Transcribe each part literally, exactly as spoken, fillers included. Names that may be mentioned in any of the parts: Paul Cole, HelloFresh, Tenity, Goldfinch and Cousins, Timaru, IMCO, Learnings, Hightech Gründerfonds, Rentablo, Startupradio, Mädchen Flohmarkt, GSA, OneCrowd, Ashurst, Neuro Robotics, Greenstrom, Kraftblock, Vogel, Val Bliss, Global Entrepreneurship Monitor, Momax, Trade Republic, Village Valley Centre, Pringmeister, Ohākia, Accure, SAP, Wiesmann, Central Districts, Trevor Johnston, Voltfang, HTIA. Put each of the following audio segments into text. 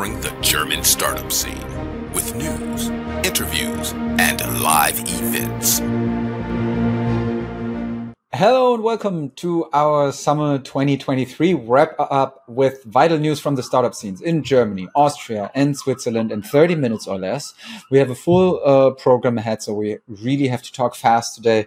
covering the German startup scene with news, interviews, and live events. Hello and welcome to our summer twenty twenty-three wrap up with vital news from the startup scenes in Germany, Austria and Switzerland in thirty minutes or less. We have a full uh, program ahead, so we really have to talk fast today.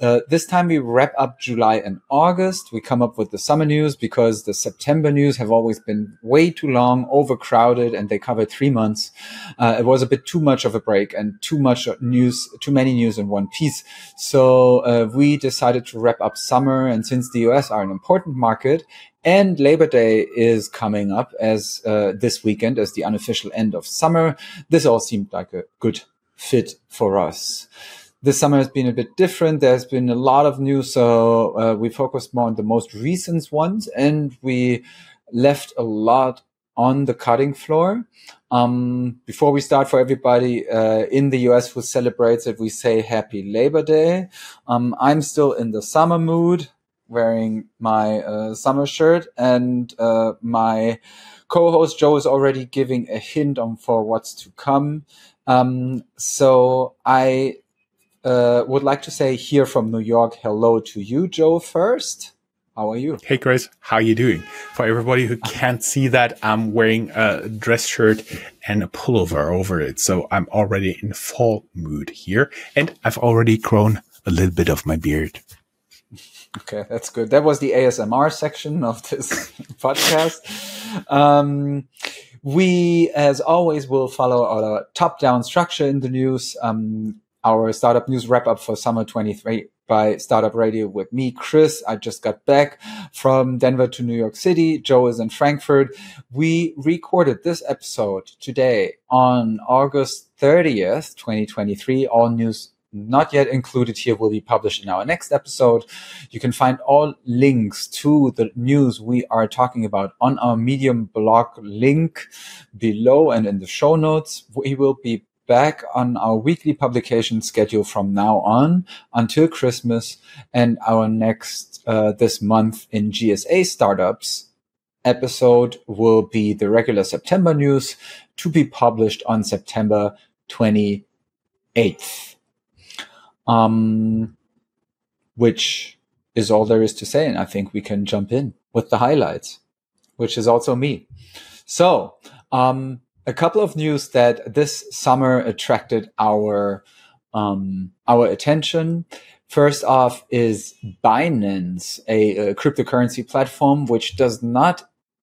Uh, this time we wrap up July and August. We come up with the summer news because the September news have always been way too long, overcrowded, and they covered three months. Uh, it was a bit too much of a break and too much news, too many news in one piece. So uh, we decided to wrap up summer. And since the U S are an important market, and Labor Day is coming up as uh, this weekend as the unofficial end of summer, this all seemed like a good fit for us. This summer has been a bit different. There's been a lot of news, so uh, we focused more on the most recent ones, and we left a lot on the cutting floor. Um, before we start, for everybody uh, in the U S who celebrates it, we say Happy Labor Day. Um, I'm still in the summer mood, wearing my uh, summer shirt, and uh, my co-host Joe is already giving a hint on for what's to come. Um, so I... Uh, would like to say here from New York, hello to you, Joe, first. How are you? Hey, Chris. How are you doing? For everybody who can't see that, I'm wearing a dress shirt and a pullover over it. So I'm already in fall mood here. And I've already grown a little bit of my beard. Okay, that's good. That was the A S M R section of this podcast. Um We, as always, will follow our top-down structure in the news. Um Our startup news wrap up for summer twenty-three by Startup Radio with me, Chris. I just got back from Denver to New York City. Joe is in Frankfurt. We recorded this episode today on August thirtieth, twenty twenty-three. All news not yet included here will be published in our next episode. You can find all links to the news we are talking about on our Medium blog link below and in the show notes. We will be back on our weekly publication schedule from now on until Christmas, and our next uh, this month in G S A Startups episode will be the regular September news to be published on September twenty-eighth, um, which is all there is to say. And I think we can jump in with the highlights, which is also me. So, um, a couple of news that this summer attracted our um, our attention. First off is Binance, a, a cryptocurrency platform which does not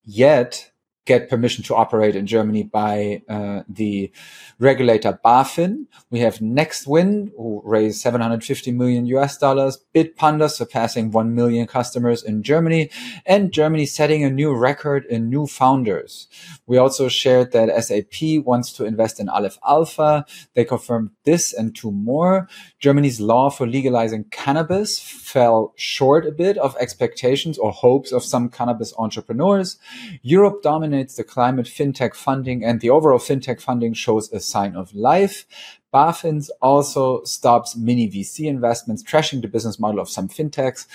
yet get permission to operate in Germany by uh, the regulator BaFin. We have Nextwind, who raised seven hundred fifty million U S dollars, Bitpanda surpassing one million customers in Germany, and Germany setting a new record in new founders. We also shared that S A P wants to invest in Aleph Alpha. They confirmed this and two more. Germany's law for legalizing cannabis fell short a bit of expectations or hopes of some cannabis entrepreneurs. Europe dominates the climate fintech funding, and the overall fintech funding shows a sign of life. BaFin also stops mini V C investments, trashing the business model of some fintechs.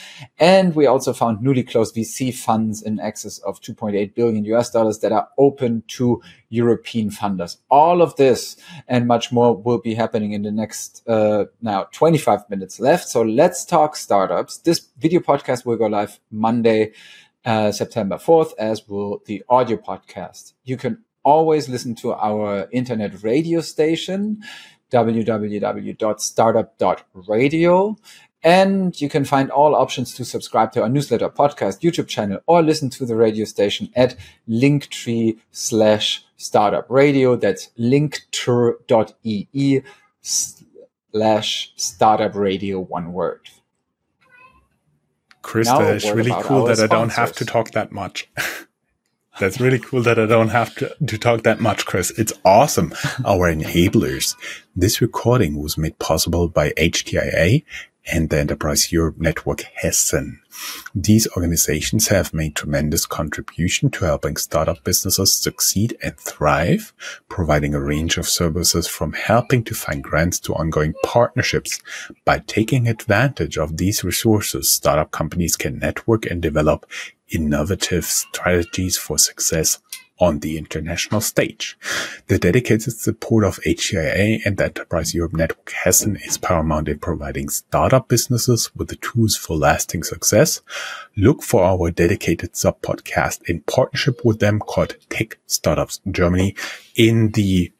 And we also found newly closed V C funds in excess of two point eight billion U S dollars that are open to European funders. All of this and much more will be happening in the next uh, now twenty-five minutes left. So let's talk startups. This video podcast will go live Monday, Uh, September fourth, as will the audio podcast. You can always listen to our internet radio station, w w w dot startup dot radio. And you can find all options to subscribe to our newsletter, podcast, YouTube channel, or listen to the radio station at linktree slash startup radio. That's linktree.ee slash startup radio, one word. Krista, it's really cool that sponsors. I don't have to talk that much. That's really cool that I don't have to, to talk that much, Chris. It's awesome. Our enablers. This recording was made possible by H T I A and the Enterprise Europe Network Hessen. These organizations have made tremendous contribution to helping startup businesses succeed and thrive, providing a range of services from helping to find grants to ongoing partnerships. By taking advantage of these resources, startup companies can network and develop innovative strategies for success on the international stage. The dedicated support of H T I A and the Enterprise Europe Network Hessen is paramount in providing startup businesses with the tools for lasting success. Look for our dedicated sub-podcast in partnership with them called Tech Startups Germany in the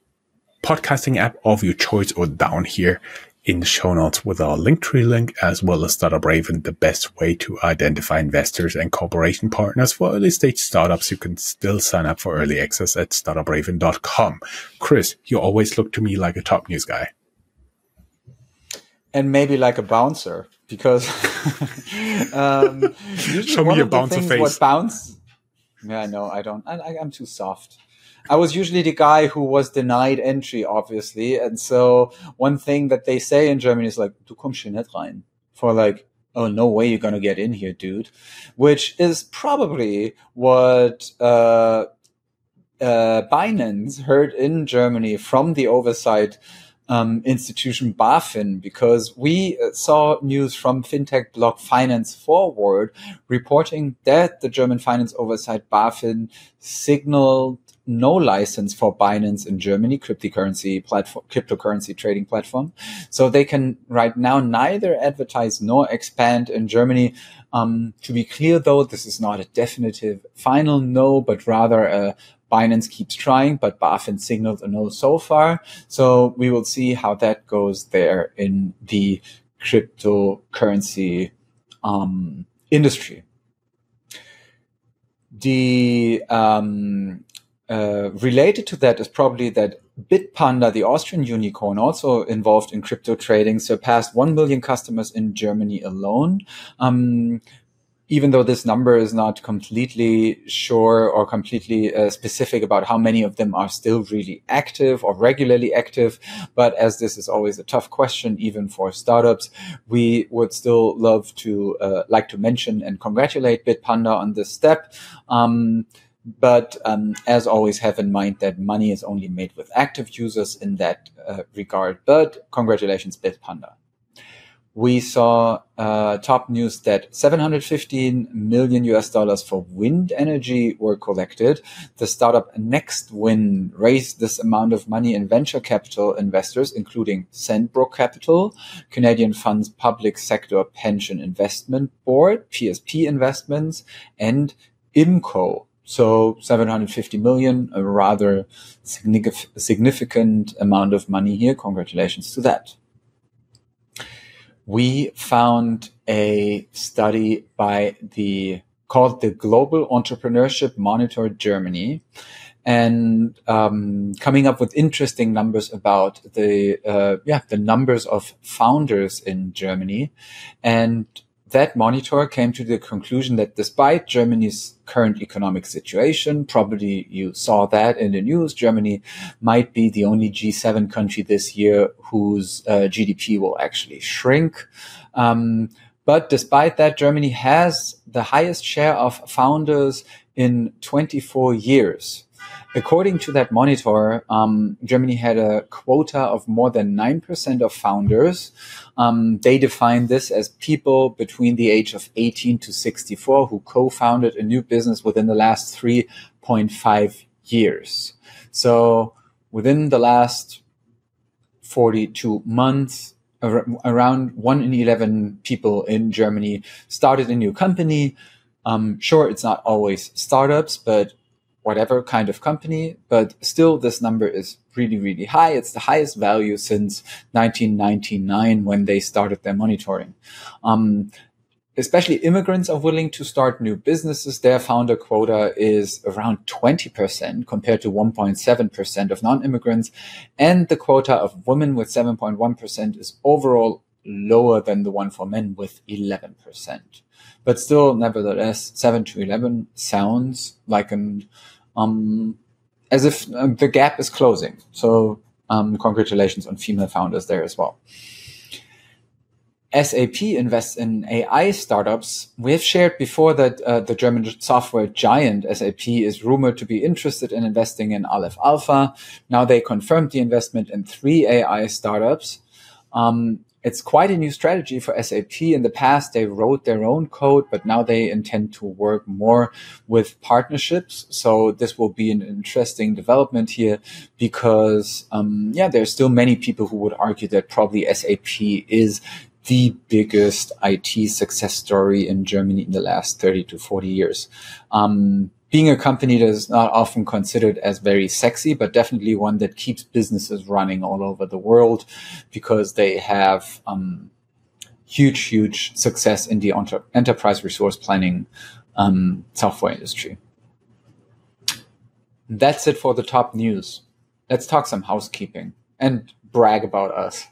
podcasting app of your choice or down here in the show notes with our Linktree link, as well as Startup Raven, the best way to identify investors and corporation partners for early stage startups. You can still sign up for early access at startup raven dot com. Chris, you always look to me like a top news guy. And maybe like a bouncer, because um, show me your bouncer face. What bounce? Yeah, no, I don't. I, I, I'm too soft. I was usually the guy who was denied entry, obviously. And so one thing that they say in Germany is like, du kommst hier nicht rein. For like, oh, no way you're going to get in here, dude. Which is probably what uh, uh, Binance heard in Germany from the oversight um, institution BaFin, because we saw news from Fintech blog Finance Forward reporting that the German finance oversight BaFin signaled no license for Binance in Germany, cryptocurrency platform, cryptocurrency trading platform. So they can right now neither advertise nor expand in Germany. Um, to be clear though, this is not a definitive final no, but rather a Binance keeps trying, but BaFin signaled a no so far. So we will see how that goes there in the cryptocurrency, um, industry. The, um, Uh, related to that is probably that Bitpanda, the Austrian unicorn, also involved in crypto trading, surpassed one million customers in Germany alone. Um, even though this number is not completely sure or completely uh, specific about how many of them are still really active or regularly active. But as this is always a tough question, even for startups, we would still love to, uh, like to mention and congratulate Bitpanda on this step. Um, But um, as always, have in mind that money is only made with active users in that uh, regard. But congratulations, Bitpanda. We saw uh, top news that seven hundred fifteen million U S dollars for wind energy were collected. The startup Nextwind raised this amount of money in venture capital investors, including Sandbrook Capital, Canadian Funds Public Sector Pension Investment Board, P S P Investments, and IMCO. So seven hundred fifty million, a rather significant amount of money here. Congratulations to that. We found a study by the called the Global Entrepreneurship Monitor Germany, and um, coming up with interesting numbers about the uh, yeah the numbers of founders in Germany. And that monitor came to the conclusion that despite Germany's current economic situation, probably you saw that in the news, Germany might be the only G seven country this year whose uh, G D P will actually shrink. Um, but despite that, Germany has the highest share of founders in twenty-four years. According to that monitor, um, Germany had a quota of more than nine percent of founders. Um, they define this as people between the age of eighteen to sixty-four who co-founded a new business within the last three point five years. So within the last forty-two months, ar- around one in eleven people in Germany started a new company. Um, sure, it's not always startups, but whatever kind of company, but still this number is really, really high. It's the highest value since nineteen ninety-nine when they started their monitoring. Um, especially immigrants are willing to start new businesses. Their founder quota is around twenty percent compared to one point seven percent of non-immigrants. And the quota of women with seven point one percent is overall lower than the one for men with eleven percent. But still, nevertheless, seven to eleven sounds like an, um, as if the gap is closing. So um, congratulations on female founders there as well. S A P invests in A I startups. We have shared before that uh, the German software giant S A P is rumored to be interested in investing in Aleph Alpha. Now they confirmed the investment in three A I startups. Um, It's quite a new strategy for S A P. In the past, they wrote their own code, but now they intend to work more with partnerships. So this will be an interesting development here because, um, yeah, there's still many people who would argue that probably S A P is the biggest I T success story in Germany in the last thirty to forty years. Um, Being a company that is not often considered as very sexy, but definitely one that keeps businesses running all over the world because they have um, huge, huge success in the enter enterprise resource planning um, software industry. That's it for the top news. Let's talk some housekeeping and brag about us.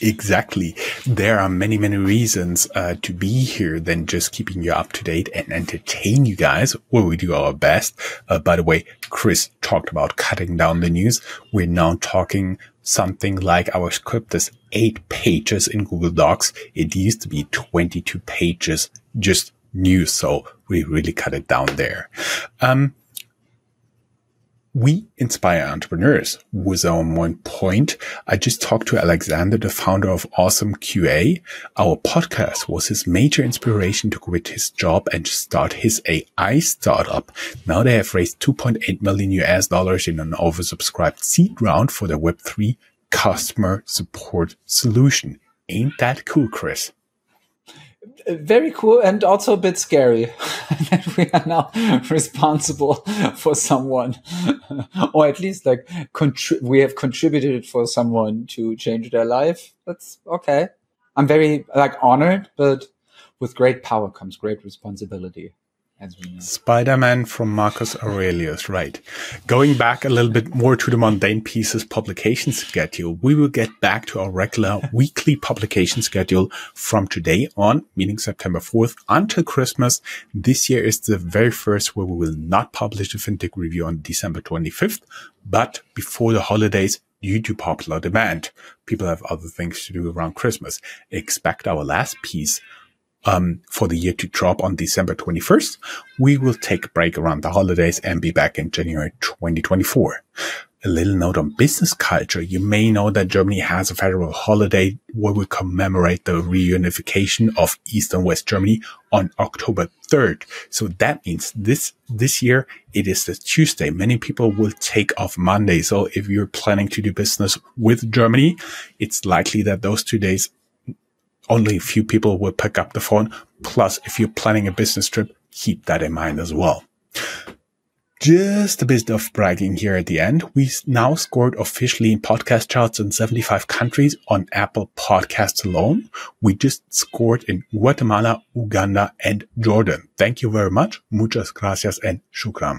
Exactly. There are many, many reasons uh, to be here than just keeping you up to date and entertain you guys, where we do our best. Uh, by the way, Chris talked about cutting down the news. We're now talking something like our script is eight pages in Google Docs. It used to be twenty-two pages, just news. So we really cut it down there. Um, We inspire entrepreneurs was our main point. I just talked to Alexander, the founder of Awesome Q A. Our podcast was his major inspiration to quit his job and start his A I startup. Now they have raised two point eight million U S dollars in an oversubscribed seed round for their Web three customer support solution. Ain't that cool, Chris? Very cool and also a bit scary that we are now responsible for someone, or at least like we have contributed for someone to change their life. That's okay. I'm very like honored, but with great power comes great responsibility. As we know. Spider-Man from Marcus Aurelius, right. Going back a little bit more to the mundane pieces publication schedule, we will get back to our regular weekly publication schedule from today on, meaning September fourth until Christmas. This year is the very first where we will not publish the FinTech Review on December twenty-fifth, but before the holidays due to popular demand. People have other things to do around Christmas. Expect our last piece Um, for the year to drop on December twenty-first. We will take a break around the holidays and be back in January twenty twenty-four. A little note on business culture. You may know that Germany has a federal holiday where we commemorate the reunification of East and West Germany on October third. So that means this, this year it is the Tuesday. Many people will take off Monday. So if you're planning to do business with Germany, it's likely that those two days only a few people will pick up the phone. Plus, if you're planning a business trip, keep that in mind as well. Just a bit of bragging here at the end. We now scored officially in podcast charts in seventy-five countries on Apple Podcasts alone. We just scored in Guatemala, Uganda, and Jordan. Thank you very much. Muchas gracias and shukran.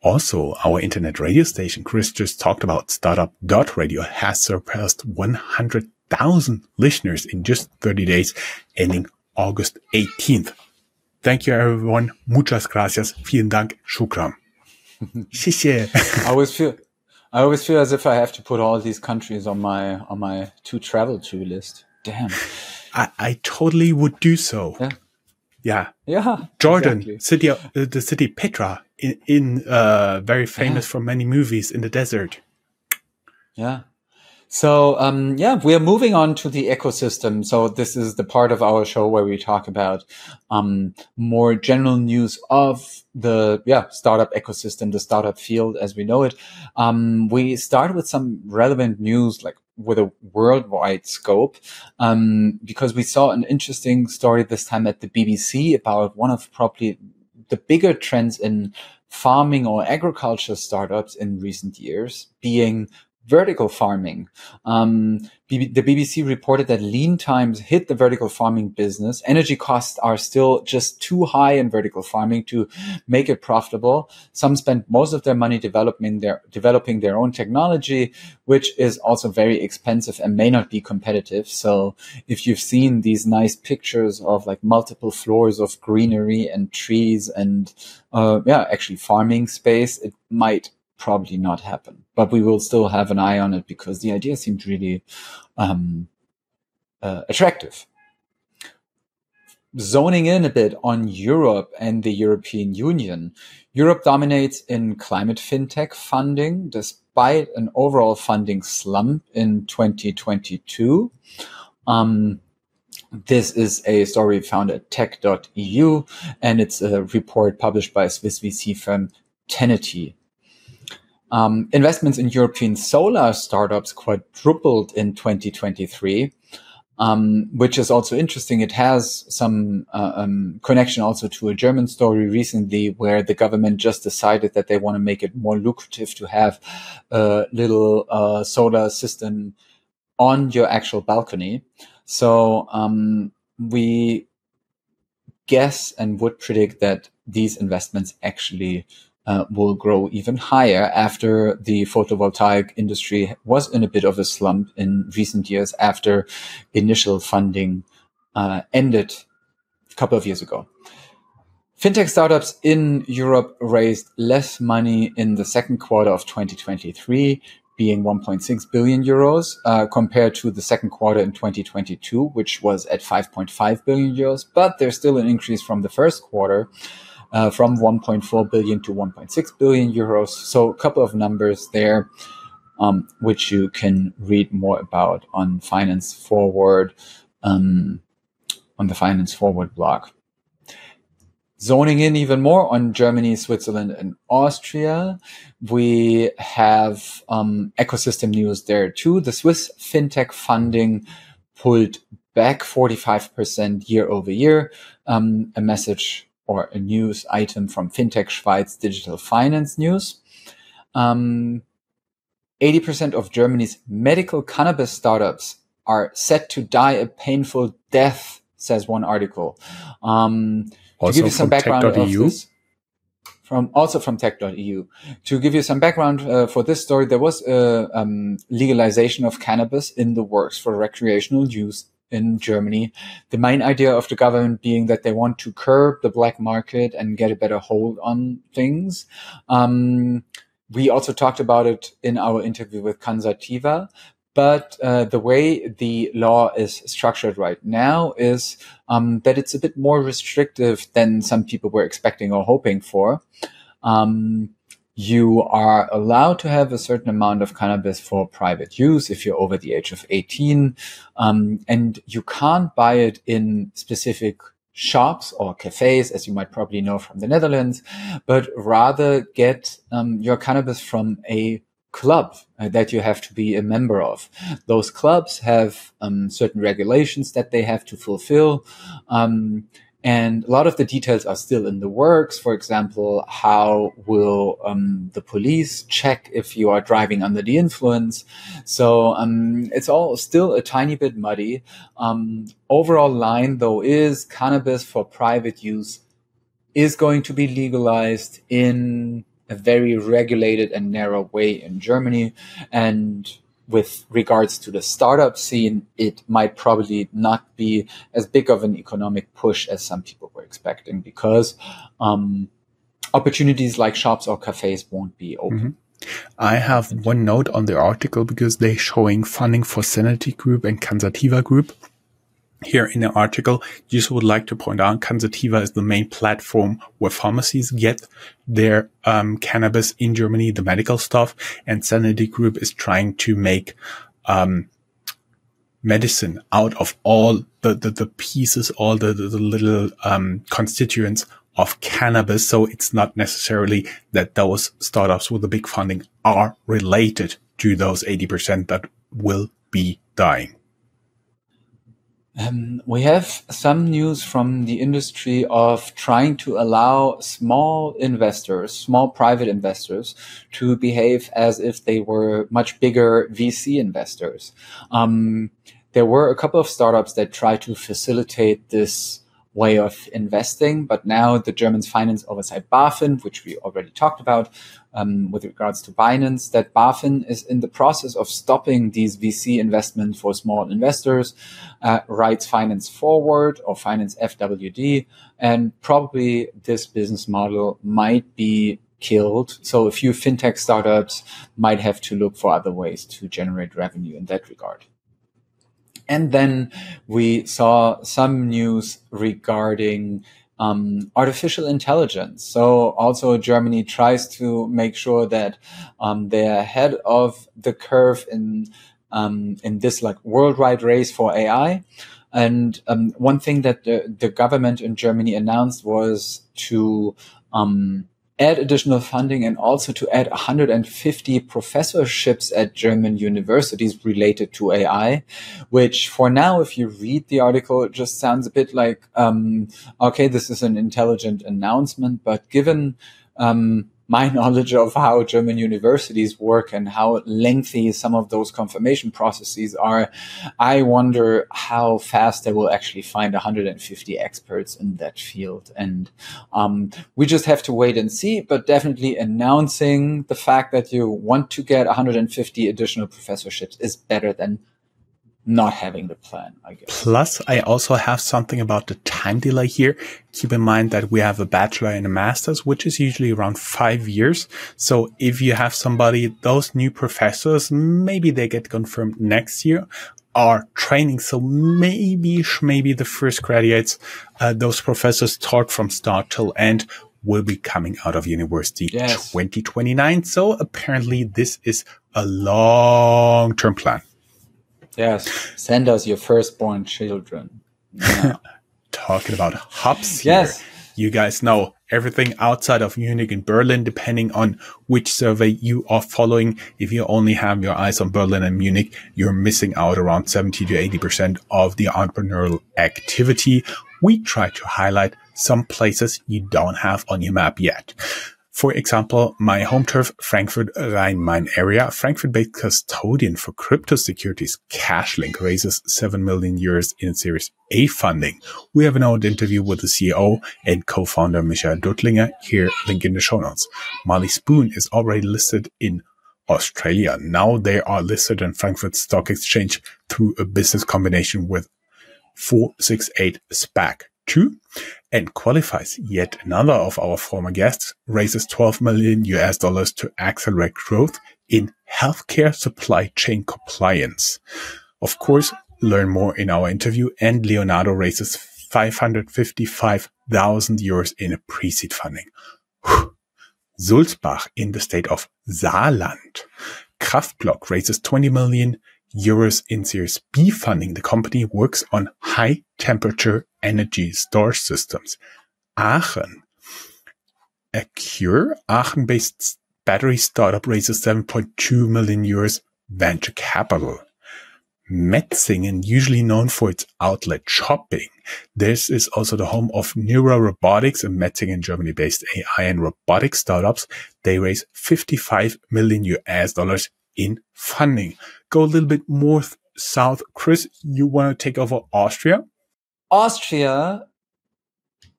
Also, our internet radio station, Chris just talked about, Startup.Radio, has surpassed one hundred thousand listeners in just thirty days, ending August eighteenth. Thank you, everyone. Muchas gracias. Vielen Dank. Shukran. I always feel, I always feel as if I have to put all these countries on my on my to travel to list. Damn. I, I totally would do so. Yeah. Yeah. Yeah. Jordan, exactly. city, of, uh, the city Petra, in, in uh, very famous yeah. from many movies, in the desert. Yeah. So, um, yeah, we are moving on to the ecosystem. So this is the part of our show where we talk about, um, more general news of the, yeah, startup ecosystem, the startup field as we know it. Um, we start with some relevant news, like with a worldwide scope, um, because we saw an interesting story this time at the B B C about one of probably the bigger trends in farming or agriculture startups in recent years being vertical farming. Um, the B B C reported that lean times hit the vertical farming business. Energy costs are still just too high in vertical farming to make it profitable. Some spend most of their money developing their, developing their own technology, which is also very expensive and may not be competitive. So if you've seen these nice pictures of like multiple floors of greenery and trees and, uh, yeah, actually farming space, it might probably not happen, but we will still have an eye on it because the idea seemed really um, uh, attractive. Zoning in a bit on Europe and the European Union. Europe dominates in climate fintech funding, despite despite an overall funding slump in twenty twenty-two. Um, This is a story found at tech dot e u, and it's a report published by Swiss V C firm Tenity. Um, investments in European solar startups quadrupled in twenty twenty-three, um, which is also interesting. It has some uh, um, connection also to a German story recently where the government just decided that they want to make it more lucrative to have a little uh, solar system on your actual balcony. So um, we guess and would predict that these investments actually uh, will grow even higher after the photovoltaic industry was in a bit of a slump in recent years after initial funding uh, ended a couple of years ago. Fintech startups in Europe raised less money in the second quarter of twenty twenty-three, being one point six billion euros uh, compared to the second quarter in twenty twenty-two, which was at five point five billion euros. But there's still an increase from the first quarter uh, from one point four billion to one point six billion euros. So a couple of numbers there, um, which you can read more about on Finance Forward, um, on the Finance Forward blog. Zoning in even more on Germany, Switzerland, and Austria, we have um, ecosystem news there too. The Swiss fintech funding pulled back forty-five percent year over year. Um, a message or a news item from Fintech Schweiz Digital Finance News. Um, eighty percent of Germany's medical cannabis startups are set to die a painful death, says one article. Um, Also to give you some background of this, from also from tech dot e u, to give you some background uh, for this story, there was a um, legalization of cannabis in the works for recreational use in Germany. The main idea of the government being that they want to curb the black market and get a better hold on things. Um, we also talked about it in our interview with CanSativa. But uh, the way the law is structured right now is um, that it's a bit more restrictive than some people were expecting or hoping for. Um, you are allowed to have a certain amount of cannabis for private use if you're over the age of eighteen. Um, and you can't buy it in specific shops or cafes, as you might probably know from the Netherlands, but rather get um, your cannabis from a club that you have to be a member of. Those clubs have um, certain regulations that they have to fulfill. Um, and a lot of the details are still in the works. For example, how will um, the police check if you are driving under the influence? So um, it's all still a tiny bit muddy. Um, overall line, though, is cannabis for private use is going to be legalized in a very regulated and narrow way in Germany. And with regards to the startup scene, it might probably not be as big of an economic push as some people were expecting because um, opportunities like shops or cafes won't be open. Mm-hmm. I have one note on the article because they're showing funding for Sanity Group and CanSativa Group. Here in the article, just would like to point out CanSativa is the main platform where pharmacies get their um, cannabis in Germany, the medical stuff, and Sanity Group is trying to make um, medicine out of all the, the, the pieces, all the, the, the little um, constituents of cannabis. So it's not necessarily that those startups with the big funding are related to those eighty percent that will be dying. Um, we have some news from the industry of trying to allow small investors, small private investors, to behave as if they were much bigger V C investors. Um, there were a couple of startups that tried to facilitate this way of investing, but now the German Finance Oversight BaFin, which we already talked about um, with regards to Binance, that BaFin is in the process of stopping these V C investments for small investors, uh, writes Finance Forward or Finance F W D, and probably this business model might be killed. So a few fintech startups might have to look for other ways to generate revenue in that regard. And then we saw some news regarding um, artificial intelligence. So also Germany tries to make sure that um, they're ahead of the curve in um, in this like worldwide race for A I. And um, one thing that the, the government in Germany announced was to um, add additional funding and also to add one hundred fifty professorships at German universities related to A I, which for now, if you read the article, it just sounds a bit like, um, okay, this is an intelligent announcement, but given um, my knowledge of how German universities work and how lengthy some of those confirmation processes are, I wonder how fast they will actually find one hundred fifty experts in that field. And um, we just have to wait and see, but definitely announcing the fact that you want to get one hundred fifty additional professorships is better than not having the plan, I guess. Plus, I also have something about the time delay here. Keep in mind that we have a bachelor and a master's, which is usually around five years. So if you have somebody, those new professors, maybe they get confirmed next year, are training. So maybe, maybe the first graduates, uh, those professors taught from start till end, will be coming out of university yes. twenty twenty-nine. So apparently this is a long-term plan. Yes, send us your firstborn children. Yeah. Talking about hubs here. Yes. You guys know everything outside of Munich and Berlin, depending on which survey you are following. If you only have your eyes on Berlin and Munich, you're missing out around seventy to eighty percent of the entrepreneurial activity. We try to highlight some places you don't have on your map yet. For example, my home turf, Frankfurt Rhein-Main area, Frankfurt-based custodian for crypto securities Cashlink raises seven million euros in Series A funding. We have an old interview with the C E O and co-founder Michael Duttlinger. Here, link in the show notes. Marley Spoon is already listed in Australia. Now they are listed in Frankfurt Stock Exchange through a business combination with four sixty-eight SPAC two. And Qualifies, yet another of our former guests, raises twelve million U S dollars to accelerate growth in healthcare supply chain compliance. Of course, learn more in our interview. And Leonardo raises five hundred fifty-five thousand euros in a pre-seed funding. Whew. Sulzbach in the state of Saarland. Kraftblock raises twenty million euros in Series B funding. The company works on high temperature energy storage systems. Aachen. Accure, Aachen-based battery startup raises seven point two million euros venture capital. Metzingen, usually known for its outlet shopping. This is also the home of Neuro Robotics, a Metzingen, Germany-based A I and robotic startups. They raise fifty-five million U S dollars in funding. Go a little bit more th- south. Chris, you want to take over Austria? Austria,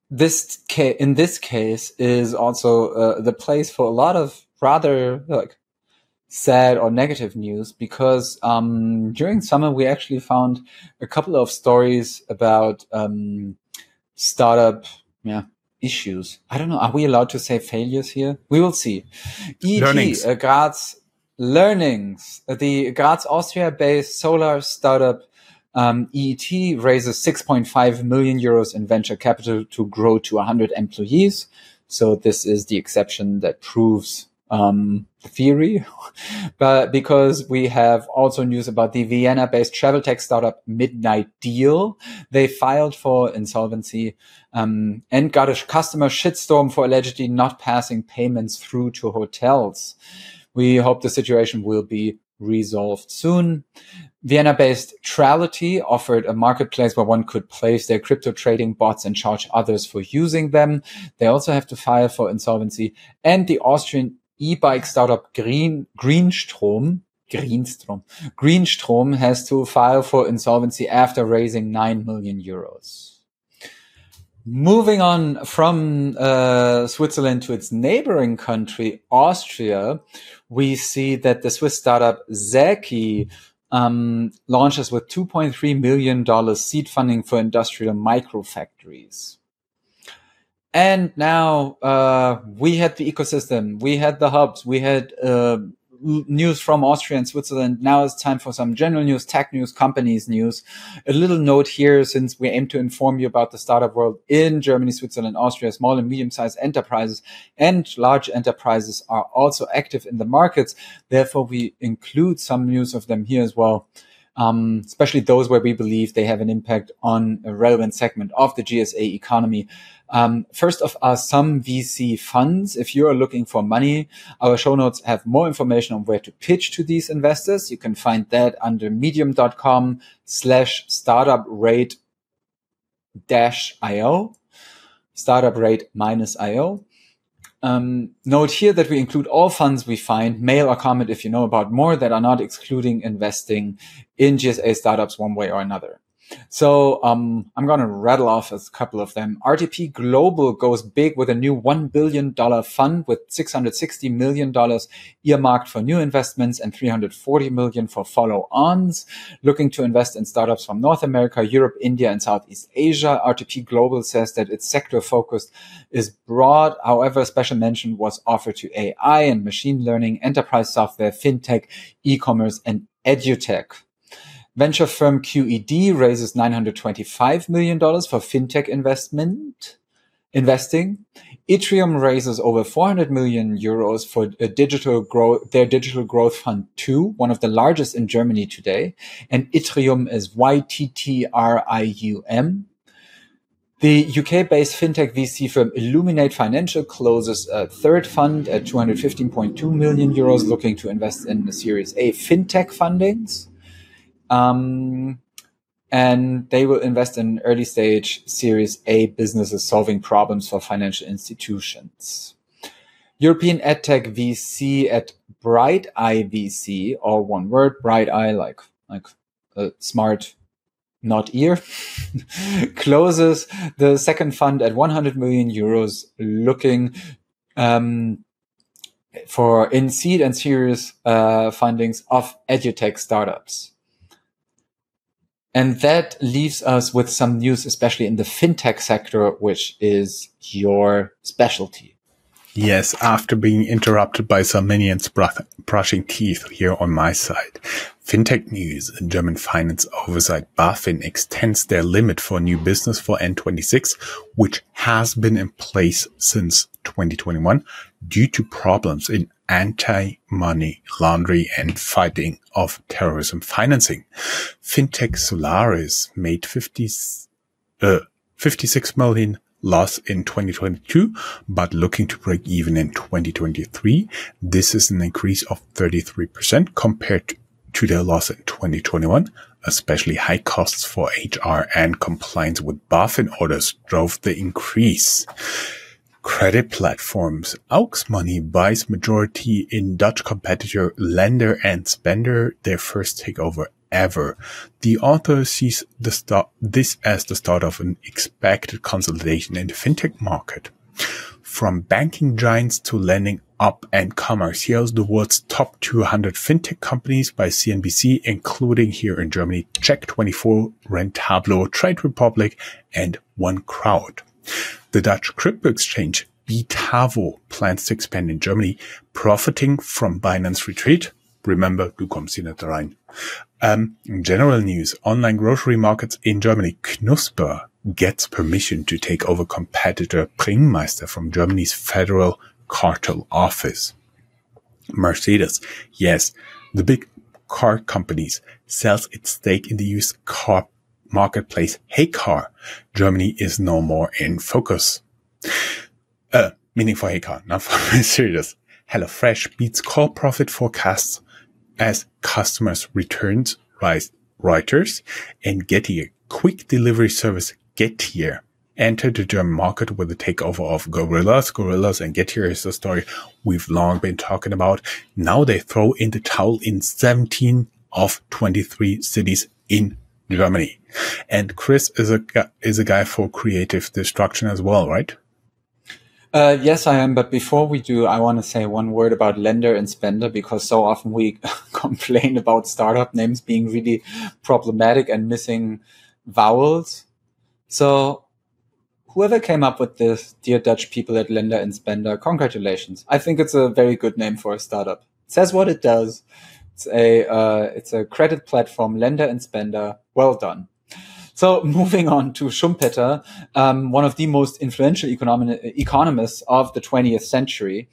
this ca- in this case, is also uh, the place for a lot of rather like sad or negative news, because um, during summer we actually found a couple of stories about um, startup yeah, issues. I don't know. Are we allowed to say failures here? We will see. E G, uh, Graz Learnings, the Graz Austria-based solar startup Um, E E T raises six point five million euros in venture capital to grow to one hundred employees. So this is the exception that proves um, the theory. But because we have also news about the Vienna-based travel tech startup Midnight Deal, they filed for insolvency um, and got a customer shitstorm for allegedly not passing payments through to hotels. We hope the situation will be resolved soon. Vienna-based Trality offered a marketplace where one could place their crypto trading bots and charge others for using them. They also have to file for insolvency. And the Austrian e-bike startup Green Greenstrom Greenstrom Greenstrom has to file for insolvency after raising nine million euros. Moving on from uh, Switzerland to its neighboring country, Austria, we see that the Swiss startup Zeki um, launches with two point three million dollars seed funding for industrial microfactories. And now uh, we had the ecosystem, we had the hubs, we had uh, news from Austria and Switzerland. Now it's time for some general news, tech news, companies news. A little note here, since we aim to inform you about the startup world in Germany, Switzerland, Austria, small and medium-sized enterprises and large enterprises are also active in the markets. Therefore, we include some news of them here as well, um, especially those where we believe they have an impact on a relevant segment of the G S A economy. Um, first off are some V C funds. If you're looking for money, our show notes have more information on where to pitch to these investors. You can find that under medium.com slash startup rate dash IO, startup rate minus IO. Um, note here that we include all funds we find. Mail or comment if you know about more that are not excluding investing in G S A startups one way or another. So um, I'm going to rattle off a couple of them. R T P Global goes big with a new one billion dollar fund with six hundred sixty million dollars earmarked for new investments and three hundred forty million dollars for follow-ons. Looking to invest in startups from North America, Europe, India, and Southeast Asia, R T P Global says that its sector-focused is broad. However, special mention was offered to A I and machine learning, enterprise software, fintech, e-commerce, and edutech. Venture firm Q E D raises nine hundred twenty-five million dollars for fintech investment, investing. Yttrium raises over four hundred million euros for a digital growth, their digital growth fund two, one of the largest in Germany today. And Yttrium is Y T T R I U M. The U K-based fintech V C firm Illuminate Financial closes a third fund at two hundred fifteen point two million euros, looking to invest in the Series A fintech fundings. Um, and they will invest in early stage Series A businesses solving problems for financial institutions. European EdTech V C at Bright Eye V C, all one word, Bright Eye, like, like a uh, smart, not ear, closes the second fund at one hundred million euros looking, um, for in seed and series, uh, fundings of edutech startups. And that leaves us with some news, especially in the fintech sector, which is your specialty. Yes, after being interrupted by Salmanians brushing teeth here on my side. Fintech news. German finance oversight BaFin extends their limit for new business for N twenty-six, which has been in place since twenty twenty-one due to problems in anti-money laundering and fighting of terrorism financing. Fintech Solaris made fifty, uh, fifty-six million loss in twenty twenty-two, but looking to break even in twenty twenty-three. This is an increase of thirty-three percent compared to their loss in twenty twenty-one. Especially high costs for H R and compliance with BaFin orders drove the increase. Credit platforms. Auxmoney Money buys majority in Dutch competitor Lender and Spender, their first takeover ever. The author sees the start, this as the start of an expected consolidation in the fintech market. From banking giants to lending up and commerce, here's the world's top two hundred fintech companies by C N B C, including here in Germany, Check twenty-four, Rentablo, Trade Republic, and OneCrowd. The Dutch crypto exchange Bitavo plans to expand in Germany, profiting from Binance retreat. Remember, du kommst hier nicht rein. Um, general news, online grocery markets in Germany, Knusper gets permission to take over competitor Pringmeister from Germany's Federal Cartel Office. Mercedes, yes, the big car companies, sells its stake in the used car marketplace Hey Car. Germany is no more in focus. Uh, meaning for Hey Car, not for Mercedes. HelloFresh beats core profit forecasts as customers returns rise. Reuters and Getir, quick delivery service Getir, entered the German market with the takeover of Gorillas. Gorillas and Getir is a story we've long been talking about. Now they throw in the towel in seventeen of twenty-three cities in Germany. And Chris is a is a guy for creative destruction as well, right? Uh, yes, I am. But before we do, I want to say one word about Lender and Spender, because so often we complain about startup names being really problematic and missing vowels. So whoever came up with this, dear Dutch people at Lender and Spender, congratulations. I think it's a very good name for a startup. says what it does. It's a uh, it's a credit platform, lender and spender. Well done. So moving on to Schumpeter, um, one of the most influential economi- economists of the twentieth century.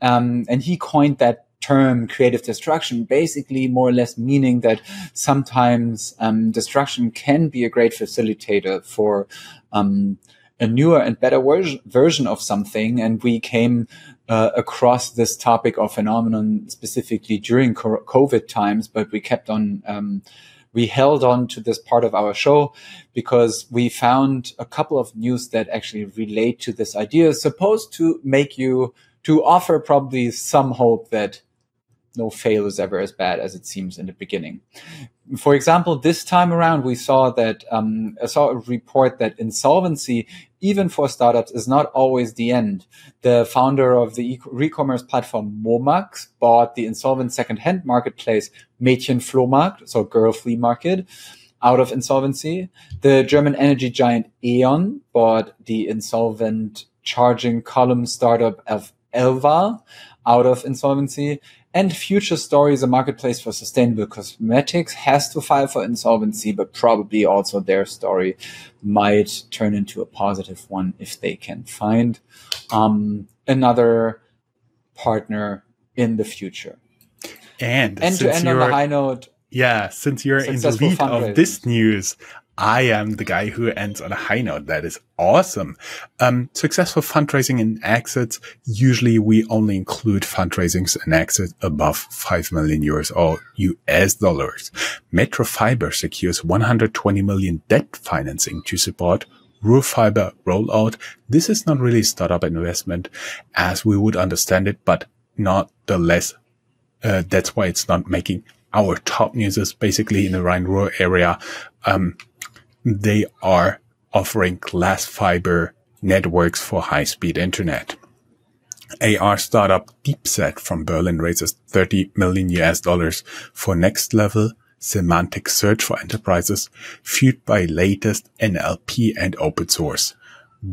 Um, and he coined that term creative destruction, basically more or less meaning that sometimes um, destruction can be a great facilitator for um, a newer and better wor- version of something. And we came uh, across this topic or phenomenon specifically during co- COVID times, but we kept on um We held on to this part of our show because we found a couple of news that actually relate to this idea, supposed to make you, to offer probably some hope that no fail is ever as bad as it seems in the beginning. For example, this time around, we saw that, um, I saw a report that insolvency, even for startups, is not always the end. The founder of the e-commerce platform Momax bought the insolvent second-hand marketplace Mädchen Flohmarkt, so girl flea market, out of insolvency. The German energy giant E.ON bought the insolvent charging column startup of Elval out of insolvency. And Future Stories, a marketplace for sustainable cosmetics, has to file for insolvency, but probably also their story might turn into a positive one if they can find um, another partner in the future. And, and to end on a high note, yeah, since you're in the lead of this news, I am the guy who ends on a high note. That is awesome. Um, successful fundraising and exits. Usually we only include fundraisings and exits above five million euros or U S dollars. Metro Fiber secures one hundred twenty million debt financing to support roof fiber rollout. This is not really startup investment as we would understand it, but not the less. Uh, that's why it's not making our top news. Is basically in the Rhine-Ruhr area. Um, They are offering glass fiber networks for high-speed internet. A R startup DeepSet from Berlin raises thirty million U S dollars for next-level semantic search for enterprises, fueled by latest N L P and open source.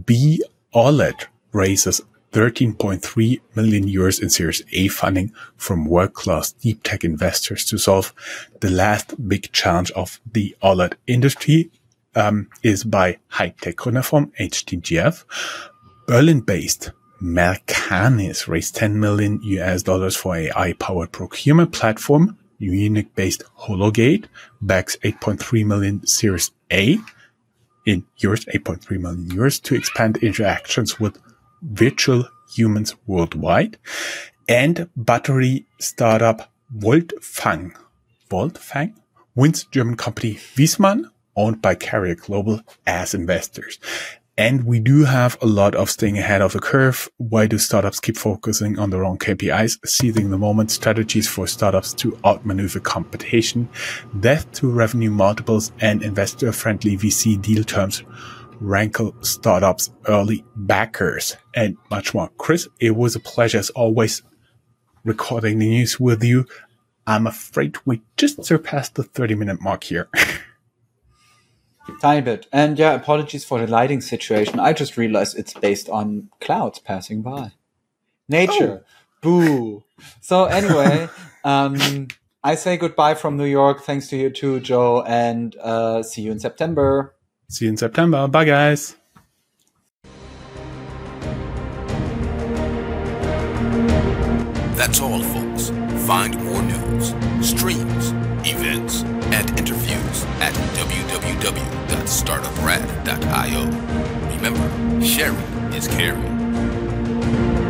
BOLED raises thirteen point three million euros in Series A funding from world-class deep tech investors to solve the last big challenge of the OLED industry. Um, is by Hightech Gründerfonds, H T G F. Berlin-based Mercanis raised ten million U S dollars for A I-powered procurement platform. Munich-based Hologate backs eight point three million Series A in euros, eight point three million euros to expand interactions with virtual humans worldwide. And battery startup Voltfang, Voltfang wins German company Wiesmann, owned by Carrier Global, as investors. And we do have a lot of staying ahead of the curve. Why do startups keep focusing on the wrong K P Is? Seizing the moment, strategies for startups to outmaneuver competition, death to revenue multiples, and investor-friendly V C deal terms rankle startups' early backers, and much more. Chris, it was a pleasure as always recording the news with you. I'm afraid we just surpassed the thirty-minute mark here. Tiny bit. And yeah, apologies for the lighting situation. I just realized it's based on clouds passing by. Nature. Oh. Boo. So anyway, um, I say goodbye from New York. Thanks to you too, Joe. And uh, see you in September. See you in September. Bye, guys. That's all, folks. Find more news, streams, events, and interviews at w w w dot startup rad dot i o. Remember, sharing is caring.